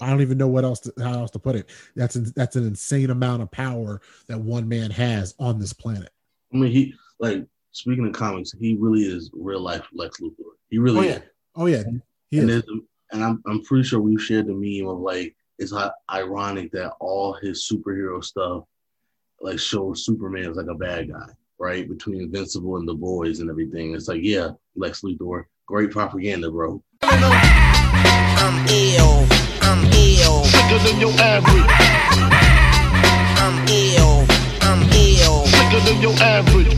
I don't even know what else to, how else to put it. That's an insane amount of power that one man has on this planet. I mean, he, like, speaking of comics, he really is real life Lex Luthor. He really is. Oh, yeah. He is. And I'm pretty sure we've shared the meme of, like, it's ironic that all his superhero stuff, like, shows Superman as, like, a bad guy, right? Between Invincible and The Boys and everything. It's like, yeah, Lex Luthor, great propaganda, bro. I'm ill. Sicker than your average. I'm ill. Sicker than your average.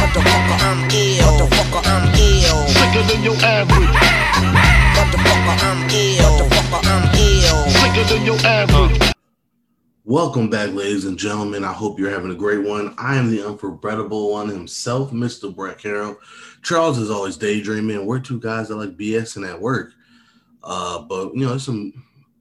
Motherfucker, I'm ill. Motherfucker, I'm ill. Sicker than your average. Motherfucker, I'm ill. Motherfucker, I'm ill. Sicker than your average. Welcome back, ladies and gentlemen. I hope you're having a great one. I am the unforgettable one himself, Mr. Brett Carroll. Charles is always daydreaming. We're two guys that like BSing at work. But, you know, some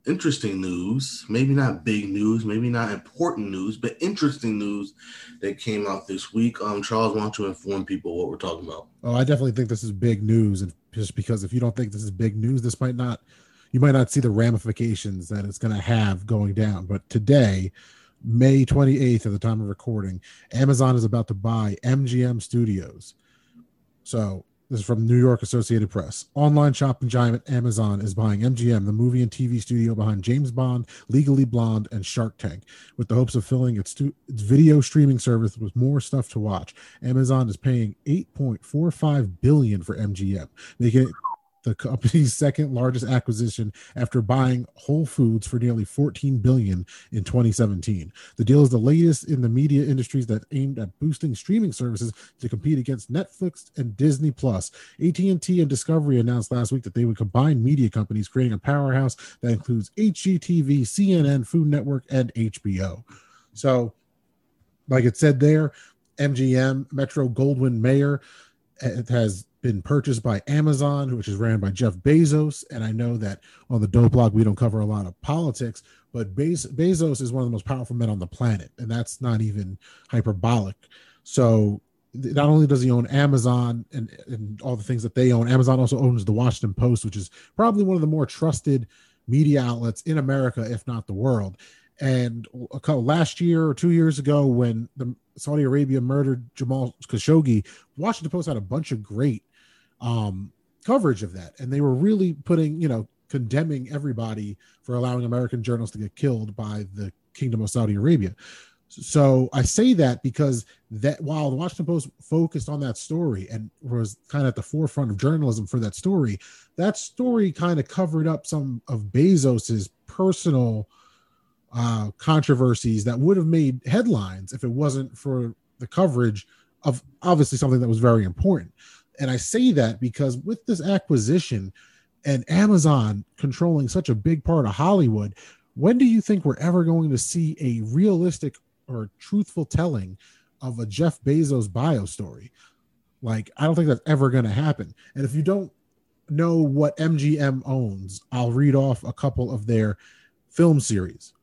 interesting news, maybe not big news, maybe not important news, but interesting news that came out this week. Charles, why don't you inform people what we're talking about? Oh, I definitely think this is big news. And just because if you don't think this is big news, this might not. You might not see the ramifications that it's going to have going down. But today, May 28th, at the time of recording, Amazon is about to buy MGM Studios. So this is from New York Associated Press. Online shopping giant Amazon is buying MGM, the movie and TV studio behind James Bond, Legally Blonde, and Shark Tank, with the hopes of filling its video streaming service with more stuff to watch. Amazon is paying $8.45 billion for MGM, making it the company's second largest acquisition after buying Whole Foods for nearly $14 billion in 2017. The deal is the latest in the media industries that aimed at boosting streaming services to compete against Netflix and Disney Plus. AT&T and Discovery announced last week that they would combine media companies, creating a powerhouse that includes HGTV, CNN, Food Network, and HBO. So, like it said there, MGM, Metro-Goldwyn-Mayer, it has been purchased by Amazon, which is ran by Jeff Bezos. And I know that on the Dope Blog, we don't cover a lot of politics, but Bezos is one of the most powerful men on the planet. And that's not even hyperbolic. So not only does he own Amazon and all the things that they own, Amazon also owns the Washington Post, which is probably one of the more trusted media outlets in America, if not the world. And last year or 2 years ago, when the Saudi Arabia murdered Jamal Khashoggi, Washington Post had a bunch of great coverage of that. And they were really putting, you know, condemning everybody for allowing American journalists to get killed by the Kingdom of Saudi Arabia. So I say that because that while the Washington Post focused on that story and was kind of at the forefront of journalism for that story kind of covered up some of Bezos's personal controversies that would have made headlines if it wasn't for the coverage of obviously something that was very important. And I say that because with this acquisition and Amazon controlling such a big part of Hollywood, when do you think we're ever going to see a realistic or truthful telling of a Jeff Bezos bio story? Like, I don't think that's ever going to happen. And if you don't know what MGM owns, I'll read off a couple of their film series.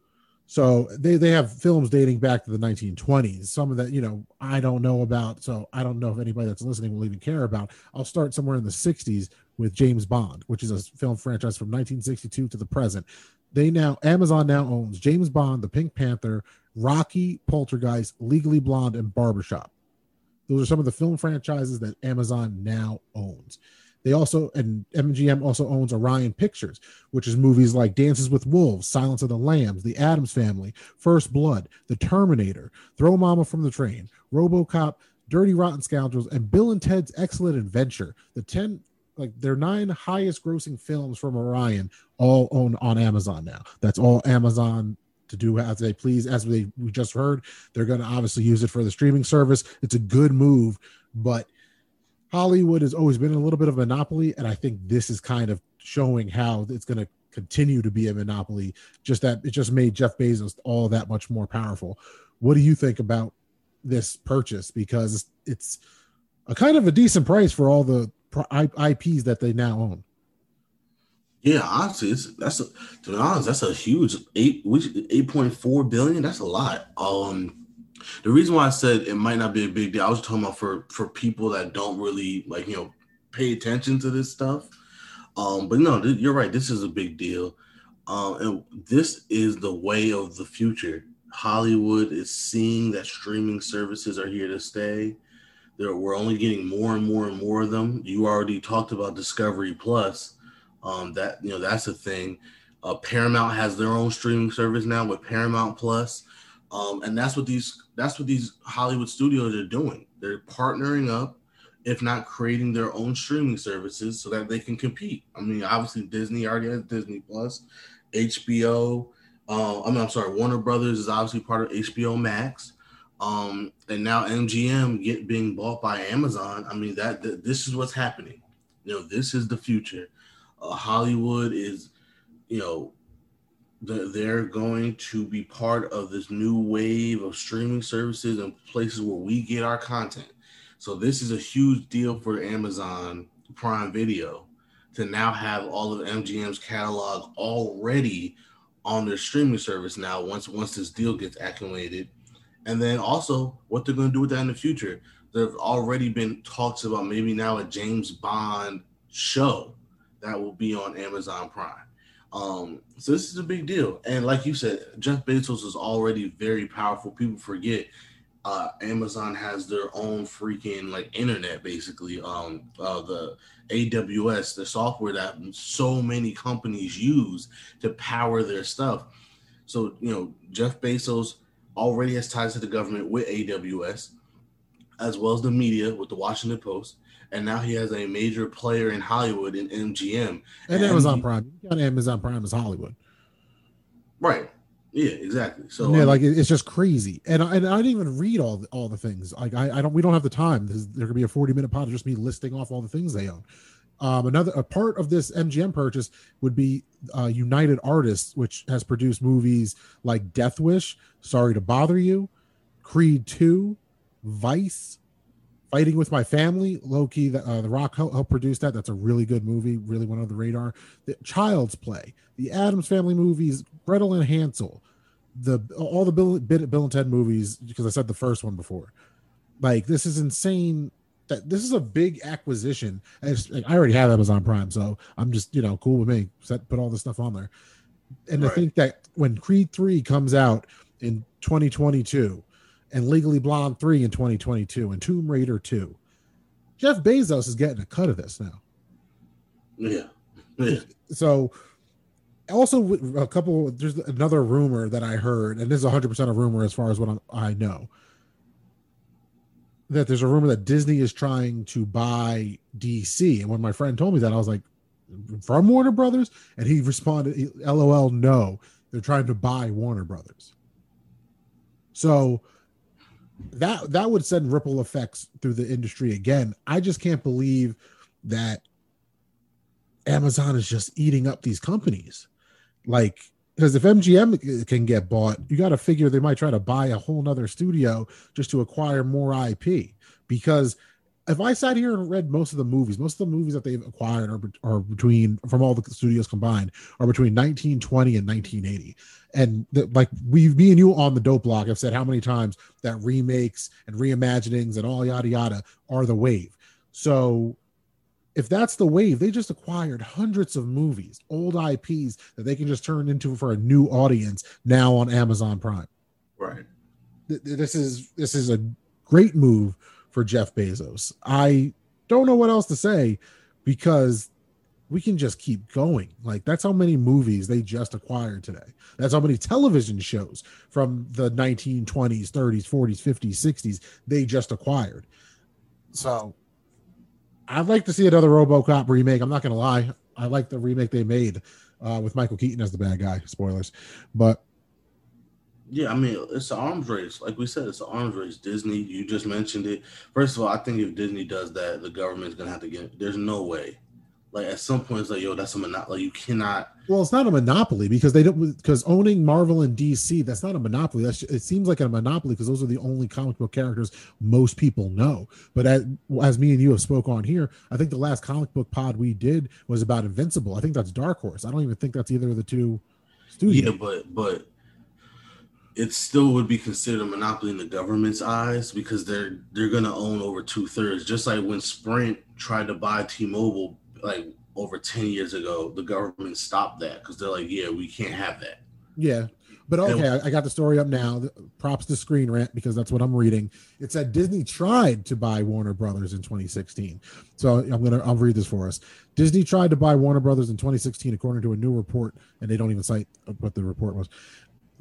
So they have films dating back to the 1920s, some of that, you know, I don't know about. So I don't know if anybody that's listening will even care about. I'll start somewhere in the 60s with James Bond, which is a film franchise from 1962 to the present. Amazon now owns James Bond, The Pink Panther, Rocky, Poltergeist, Legally Blonde, and Barbershop. Those are some of the film franchises that Amazon now owns. They also, and MGM also owns Orion Pictures, which is movies like Dances with Wolves, Silence of the Lambs, The Addams Family, First Blood, The Terminator, Throw Mama from the Train, RoboCop, Dirty Rotten Scoundrels, and Bill and Ted's Excellent Adventure. Their 9 highest grossing films from Orion all own on Amazon now. That's all Amazon to do as they please. As we just heard, they're going to obviously use it for the streaming service. It's a good move, but Hollywood has always been a little bit of a monopoly, and I think this is kind of showing how it's going to continue to be a monopoly, just that it just made Jeff Bezos all that much more powerful. What do you think about this purchase? Because it's a kind of a decent price for all the IPs that they now own. Yeah, honestly, to be honest, that's a huge $8.4 billion. That's a lot. The reason why I said it might not be a big deal, I was talking about for people that don't really, like, you know, pay attention to this stuff. But no, you're right. This is a big deal. And this is the way of the future. Hollywood is seeing that streaming services are here to stay. We're only getting more and more and more of them. You already talked about Discovery Plus. That, you know, that's a thing. Paramount has their own streaming service now with Paramount Plus. And that's what these Hollywood studios are doing. They're partnering up, if not creating their own streaming services so that they can compete. I mean, obviously Disney already has Disney Plus, HBO. Warner Brothers is obviously part of HBO Max. And now MGM being bought by Amazon. I mean, this is what's happening. You know, this is the future. Hollywood is, you know, they're going to be part of this new wave of streaming services and places where we get our content. So this is a huge deal for Amazon Prime Video to now have all of MGM's catalog already on their streaming service now once this deal gets acclimated. And then also what they're going to do with that in the future. There have already been talks about maybe now a James Bond show that will be on Amazon Prime. So this is a big deal. And like you said, Jeff Bezos is already very powerful. People forget Amazon has their own freaking like internet, basically, the AWS, the software that so many companies use to power their stuff. So, you know, Jeff Bezos already has ties to the government with AWS, as well as the media with the Washington Post. And now he has a major player in Hollywood in MGM. And Amazon Prime. You got Amazon Prime is Hollywood. Right. Yeah, exactly. So yeah, like it's just crazy. And I didn't even read all the things. Like we don't have the time. There could be a 40-minute pod of just me listing off all the things they own. A part of this MGM purchase would be United Artists, which has produced movies like Death Wish, Sorry to Bother You, Creed II, Vice, Fighting with My Family, Loki, The Rock helped produce that. That's a really good movie, really went under the radar. The Child's Play, the Addams Family movies, Gretel and Hansel, all the Bill and Ted movies, because I said the first one before. Like, this is insane. That this is a big acquisition. I already have Amazon Prime, so I'm just, you know, cool with me. Put all this stuff on there. And right. I think that when Creed III comes out in 2022, and Legally Blonde 3 in 2022 and Tomb Raider 2. Jeff Bezos is getting a cut of this now. Yeah. So also there's another rumor that I heard, and this is 100% a rumor as far as what I know, that there's a rumor that Disney is trying to buy DC. And when my friend told me that, I was like, from Warner Brothers? And he responded, LOL, no, they're trying to buy Warner Brothers. So that would send ripple effects through the industry again. I just can't believe that Amazon is just eating up these companies. Like, because if MGM can get bought, you got to figure they might try to buy a whole nother studio just to acquire more IP. Because if I sat here and read most of the movies that they've acquired are between, from all the studios combined, are between 1920 and 1980. And me and you on the Dope Block have said how many times that remakes and reimaginings and all yada yada are the wave. So if that's the wave, they just acquired hundreds of movies, old IPs that they can just turn into for a new audience now on Amazon Prime. Right. This is a great move for Jeff Bezos. I don't know what else to say, because we can just keep going. Like, that's how many movies they just acquired today. That's how many television shows from the 1920s, 30s, 40s, 50s, 60s they just acquired. So I'd like to see another RoboCop remake. I'm not going to lie. I like the remake they made with Michael Keaton as the bad guy. Spoilers. But yeah, I mean, it's an arms race. Like we said, it's an arms race. Disney, you just mentioned it. First of all, I think if Disney does that, the government's going to have to get it. There's no way. Like, at some point, it's like, yo, that's a monopoly. Like, you cannot. Well, it's not a monopoly because owning Marvel and DC, that's not a monopoly. It seems like a monopoly because those are the only comic book characters most people know. But as me and you have spoke on here, I think the last comic book pod we did was about Invincible. I think that's Dark Horse. I don't even think that's either of the two studios. Yeah, but it still would be considered a monopoly in the government's eyes because they're going to own over 2/3. Just like when Sprint tried to buy T-Mobile, like over 10 years ago, the government stopped that because they're like, yeah, we can't have that. Yeah. But okay, I got the story up now. Props to Screen Rant, because that's what I'm reading. It said Disney tried to buy Warner Brothers in 2016. So I'll read this for us. Disney tried to buy Warner Brothers in 2016, according to a new report, and they don't even cite what the report was.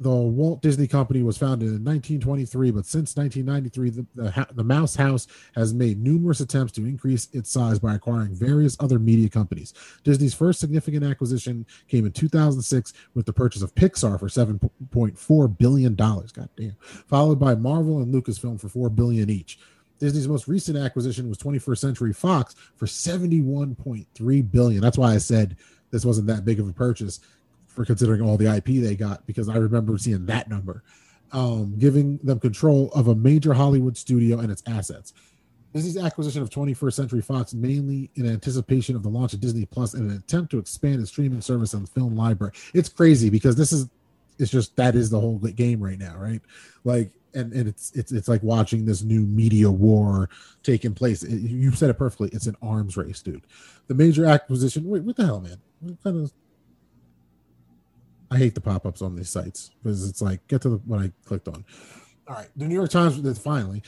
The Walt Disney Company was founded in 1923, but since 1993, the Mouse House has made numerous attempts to increase its size by acquiring various other media companies. Disney's first significant acquisition came in 2006 with the purchase of Pixar for $7.4 billion, goddamn, followed by Marvel and Lucasfilm for $4 billion each. Disney's most recent acquisition was 21st Century Fox for $71.3 billion. That's why I said this wasn't that big of a purchase, for considering all the IP they got, because I remember seeing that number, giving them control of a major Hollywood studio and its assets. Disney's acquisition of 21st Century Fox, mainly in anticipation of the launch of Disney Plus in an attempt to expand its streaming service and film library. It's crazy because it's just the whole game right now, right? Like, and it's like watching this new media war taking place. You said it perfectly. It's an arms race, dude. The major acquisition. Wait, what the hell, man? What kind of... I hate the pop-ups on these sites because it's like, get to what I clicked on. All right. The New York Times reported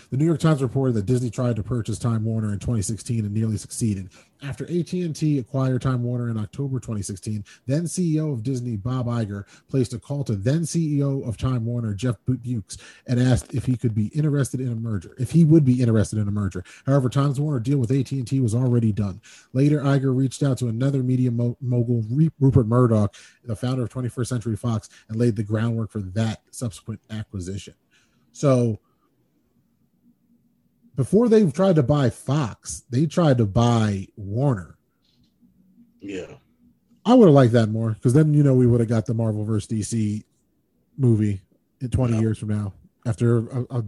that Disney tried to purchase Time Warner in 2016 and nearly succeeded. After AT&T acquired Time Warner in October 2016, then CEO of Disney, Bob Iger, placed a call to then CEO of Time Warner, Jeff Bezos, and asked if he could be interested in a merger, if he would be interested in a merger. However, Time Warner deal with AT&T was already done. Later, Iger reached out to another media mogul, Rupert Murdoch, the founder of 21st Century Fox, and laid the groundwork for that subsequent acquisition. So before they tried to buy Fox, they tried to buy Warner. Yeah. I would have liked that more, because then, we would have got the Marvel vs. DC movie in 20 years from now after a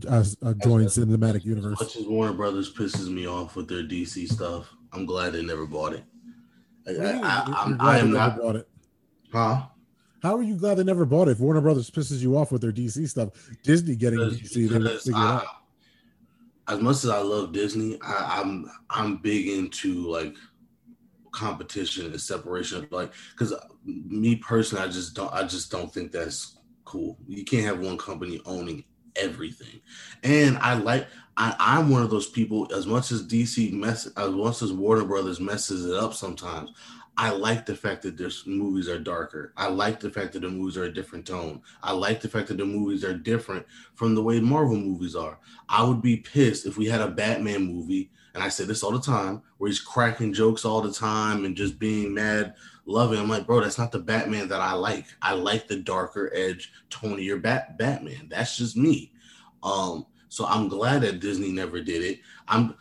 joint cinematic universe. As much as Warner Brothers pisses me off with their DC stuff, I'm glad they never bought it. I am not. Huh? How are you glad they never bought it? If Warner Brothers pisses you off with their DC stuff, Disney getting DC, they're going to figure it out. As much as I love Disney, I'm big into like competition and separation. Like, because me personally, I just don't think that's cool. You can't have one company owning everything. And I'm one of those people. As much as Warner Brothers messes it up sometimes, I like the fact that their movies are darker. I like the fact that the movies are a different tone. I like the fact that the movies are different from the way Marvel movies are. I would be pissed if we had a Batman movie, and I say this all the time, where he's cracking jokes all the time and just being mad, loving. I'm like, bro, that's not the Batman that I like. I like the darker edge, tonier Batman. That's just me. So I'm glad that Disney never did it. I'm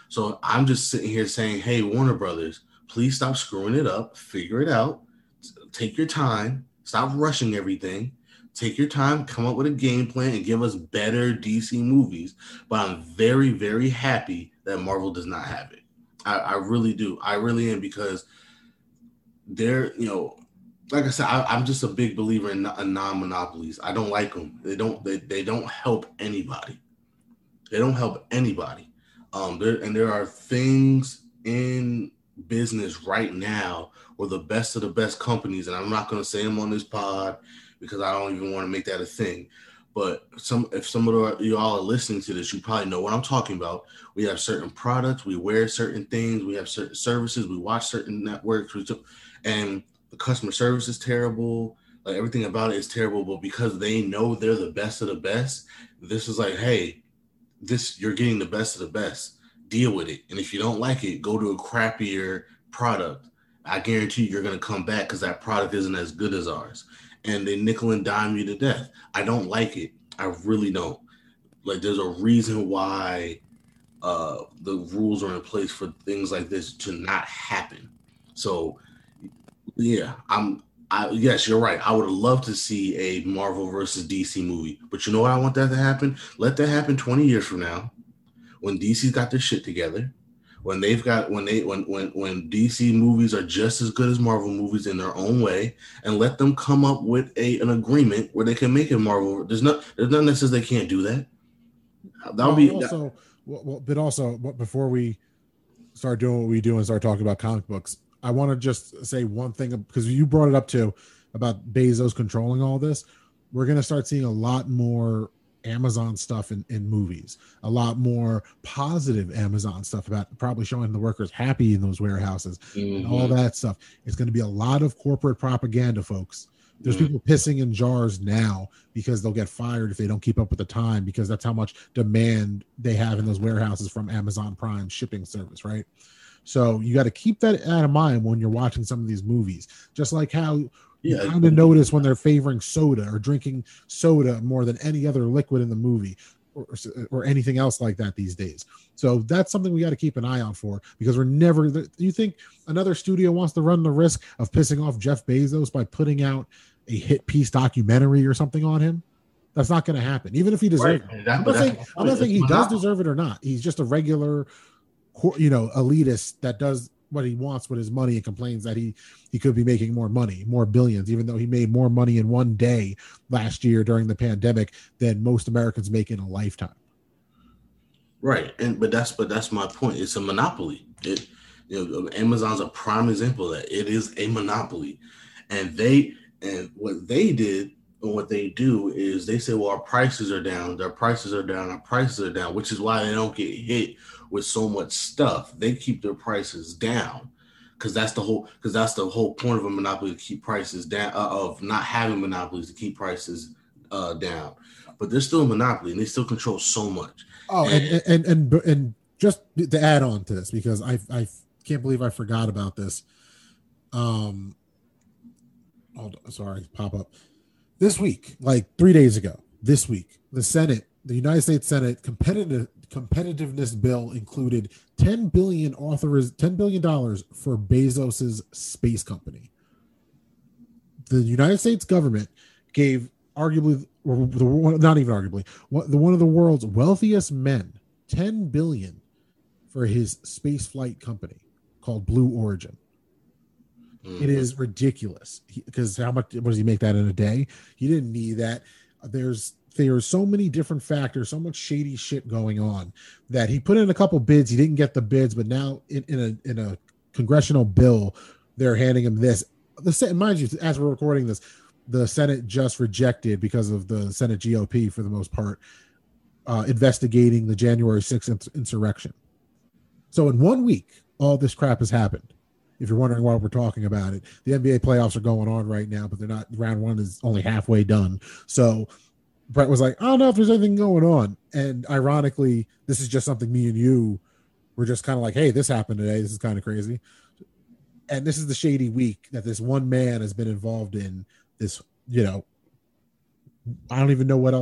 just sitting here saying, hey, Warner Brothers, please stop screwing it up. Figure it out. Take your time. Stop rushing everything. Take your time. Come up with a game plan and give us better DC movies. But I'm very, very happy that Marvel does not have it. I really do. I really am, because they're, like I said, I'm just a big believer in non-monopolies. I don't like them. They don't help anybody. They don't help anybody. There are things in business right now where the best of the best companies, and I'm not going to say them on this pod because I don't even want to make that a thing, but if some of y'all are listening to this, you probably know what I'm talking about. We have certain products, we wear certain things, we have certain services, we watch certain networks, and the customer service is terrible. Like, everything about it is terrible, but because they know they're the best of the best, this is like, hey, you're getting the best of the best. Deal with it. And if you don't like it, go to a crappier product. I guarantee you're going to come back because that product isn't as good as ours. And they nickel and dime you to death. I don't like it. I really don't. Like, there's a reason why the rules are in place for things like this to not happen. So, yeah, yes, you're right. I would love to see a Marvel versus DC movie. But you know what? I want that to happen. Let that happen 20 years from now. When DC's got their shit together, when DC movies are just as good as Marvel movies in their own way, and let them come up with an agreement where they can make it Marvel. There's nothing that says they can't do that. But before we start doing what we do and start talking about comic books, I want to just say one thing, because you brought it up too about Bezos controlling all this. We're going to start seeing a lot more Amazon stuff in movies, a lot more positive Amazon stuff about probably showing the workers happy in those warehouses and all that stuff. It's going to be a lot of corporate propaganda, folks. There's people pissing in jars now because they'll get fired if they don't keep up with the time, because that's how much demand they have in those warehouses from Amazon Prime shipping service, right? So you got to keep that out of mind when you're watching some of these movies, just like how you kind of notice when they're favoring soda or drinking soda more than any other liquid in the movie or anything else like that these days. So that's something we got to keep an eye out for, because we're never, you think another studio wants to run the risk of pissing off Jeff Bezos by putting out a hit piece documentary or something on him? That's not going to happen. Even if he deserves it. I'm not saying he does deserve it or not. He's just a regular, you know, elitist that does what he wants with his money and complains that he could be making more money, more billions, even though he made more money in one day last year during the pandemic than most Americans make in a lifetime. Right. But that's my point. It's a monopoly. Amazon's a prime example of that. It is a monopoly. And what they did and what they do is they say, well, our prices are down. Their prices are down. Our prices are down, which is why they don't get hit with so much stuff. They keep their prices down because that's the whole point of a monopoly, to keep prices down, of not having monopolies, to keep prices down. But they're still a monopoly, and they still control so much. Oh, and just to add on to this, because I can't believe I forgot about this. Hold on, sorry, pop up. This week, like 3 days ago, this week, the United States Senate competitiveness bill included $10 billion for Bezos's space company. The United States government gave one of the world's wealthiest men $10 billion for his space flight company called Blue Origin. It is ridiculous, because how much does he make that in a day? He didn't need that. There's so many different factors, so much shady shit going on, that he put in a couple bids. He didn't get the bids, but now in a congressional bill, they're handing him this. Mind you, as we're recording this, the Senate just rejected, because of the Senate GOP for the most part, investigating the January 6th insurrection. So in 1 week, all this crap has happened. If you're wondering why we're talking about it, the NBA playoffs are going on right now, but they're not. Round one is only halfway done. So Brett was like, I don't know if there's anything going on. And ironically, this is just something me and you were just kind of like, hey, this happened today. This is kind of crazy. And this is the shady week that this one man has been involved in this, you know, I don't even know how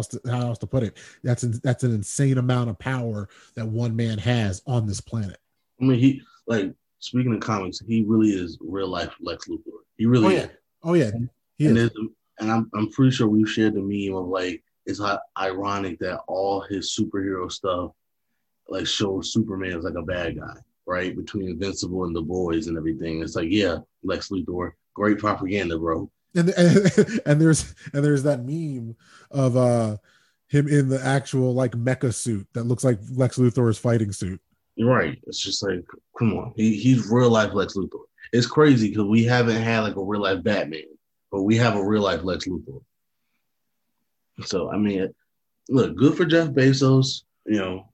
else to put it. That's an insane amount of power that one man has on this planet. I mean, speaking of comics, he really is real life Lex Luthor. He really is. Oh yeah, he is. And I'm pretty sure we've shared the meme of, like, it's ironic that all his superhero stuff like shows Superman as like a bad guy, right? Between Invincible and The Boys and everything, it's like, yeah, Lex Luthor, great propaganda, bro. And there's that meme of him in the actual like mecha suit that looks like Lex Luthor's fighting suit. Right. It's just like, come on. He's real life Lex Luthor. It's crazy because we haven't had like a real life Batman, but we have a real life Lex Luthor. So, I mean, look, good for Jeff Bezos. You know,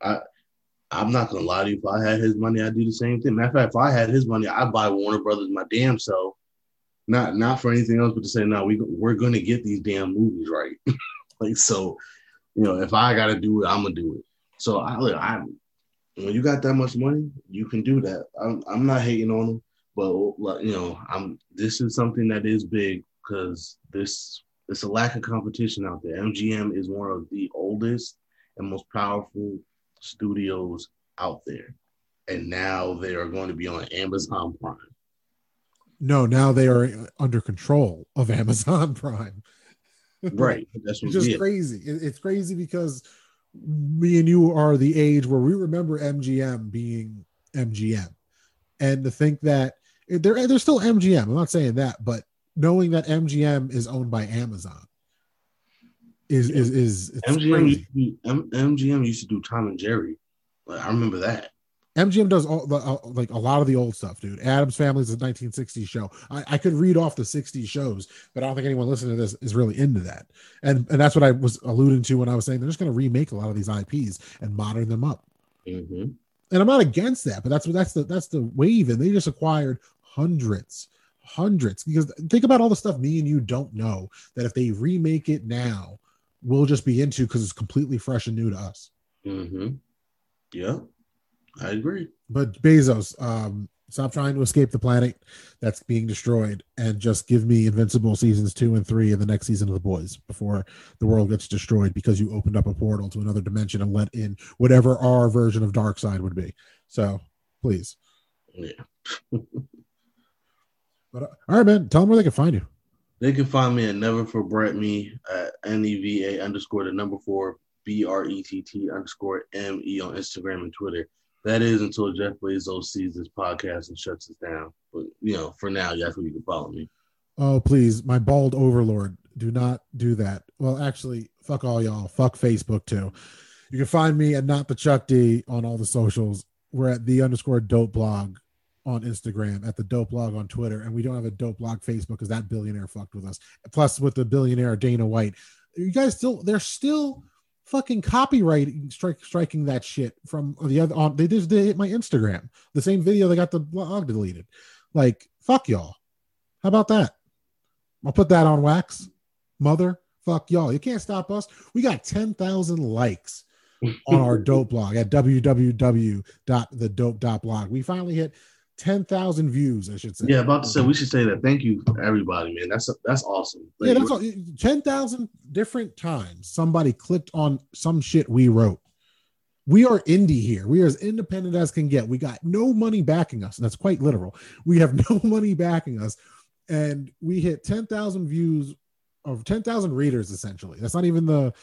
I'm not going to lie to you. If I had his money, I'd do the same thing. Matter of fact, if I had his money, I'd buy Warner Brothers my damn self. Not for anything else, but to say, no, we're going to get these damn movies right. Like, so, you know, if I got to do it, I'm going to do it. So, when you got that much money, you can do that. I'm not hating on them, but, you know, this is something that is big, because it's a lack of competition out there. MGM is one of the oldest and most powerful studios out there, and now they are going to be on Amazon Prime. No, now they are under control of Amazon Prime. Right, that's what it's just crazy. It's crazy because me and you are the age where we remember MGM being MGM, and to think that they're still MGM. I'm not saying that, but knowing that MGM is owned by Amazon is MGM. Crazy. MGM used to do Tom and Jerry. Like, I remember that. MGM does all the, like a lot of the old stuff, dude. Addams Family is a 1960s show. I could read off the 60s shows, but I don't think anyone listening to this is really into that. And that's what I was alluding to when I was saying they're just going to remake a lot of these IPs and modern them up. Mm-hmm. And I'm not against that, but that's the wave. And they just acquired hundreds, because think about all the stuff me and you don't know that if they remake it now, we'll just be into because it's completely fresh and new to us. Mm-hmm. Yeah. I agree. But Bezos, stop trying to escape the planet that's being destroyed and just give me Invincible seasons 2 and 3 and the next season of The Boys before the world gets destroyed because you opened up a portal to another dimension and let in whatever our version of Darkseid would be. So please. Yeah. But all right, man, tell them where they can find you. They can find me at Never Forget Me at NEVA_4BRETT_ME on Instagram and Twitter. That is until Jeff Bezos sees this podcast and shuts us down. But, you know, for now, that's where you can follow me. Oh, please. My bald overlord. Do not do that. Well, actually, fuck all y'all. Fuck Facebook, too. You can find me at Not The Chuck D on all the socials. We're at the_dope blog on Instagram, at the dope blog on Twitter. And we don't have a dope blog Facebook because that billionaire fucked with us. Plus, with the billionaire Dana White, you guys still, they're still fucking copywriting striking that shit from the other on. They just did my Instagram, the same video they got the blog deleted. Like, fuck y'all. How about that? I'll put that on wax. Mother fuck y'all. You can't stop us. We got 10,000 likes on our dope blog at www.thedope.blog. We finally hit 10,000 views, I should say. Yeah, about to say, we should say that. Thank you, everybody, man. That's awesome. Like, yeah, that's all. 10,000 different times somebody clicked on some shit we wrote. We are indie here. We are as independent as can get. We got no money backing us. And that's quite literal. We have no money backing us. And we hit 10,000 views of 10,000 readers, essentially. That's not even the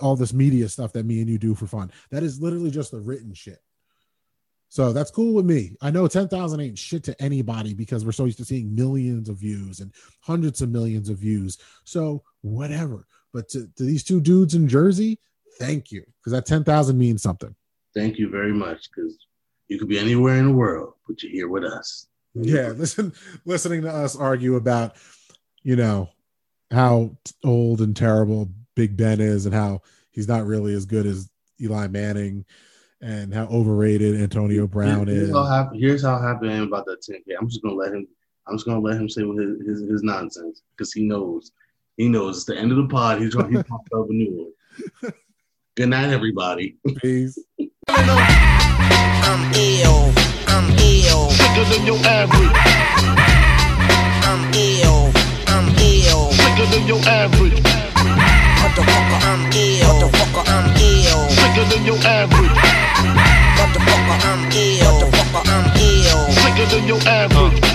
all this media stuff that me and you do for fun. That is literally just the written shit. So that's cool with me. I know 10,000 ain't shit to anybody because we're so used to seeing millions of views and hundreds of millions of views. So whatever. But to these two dudes in Jersey, thank you. Because that 10,000 means something. Thank you very much. Because you could be anywhere in the world, but you're here with us. Yeah, listening to us argue about, you know, how old and terrible Big Ben is and how he's not really as good as Eli Manning. And how overrated Antonio Brown is. Here's how happy I am about that 10K. I'm just gonna let him say his nonsense because he knows it's the end of the pod. He popped up a new one. Good night, everybody. Peace. I'm ill. Sicker than your average. I'm ill. Sicker than your average. Motherfucker, I'm ill. Motherfucker, I'm ill. Sicker than your average. Motherfucker, I'm ill.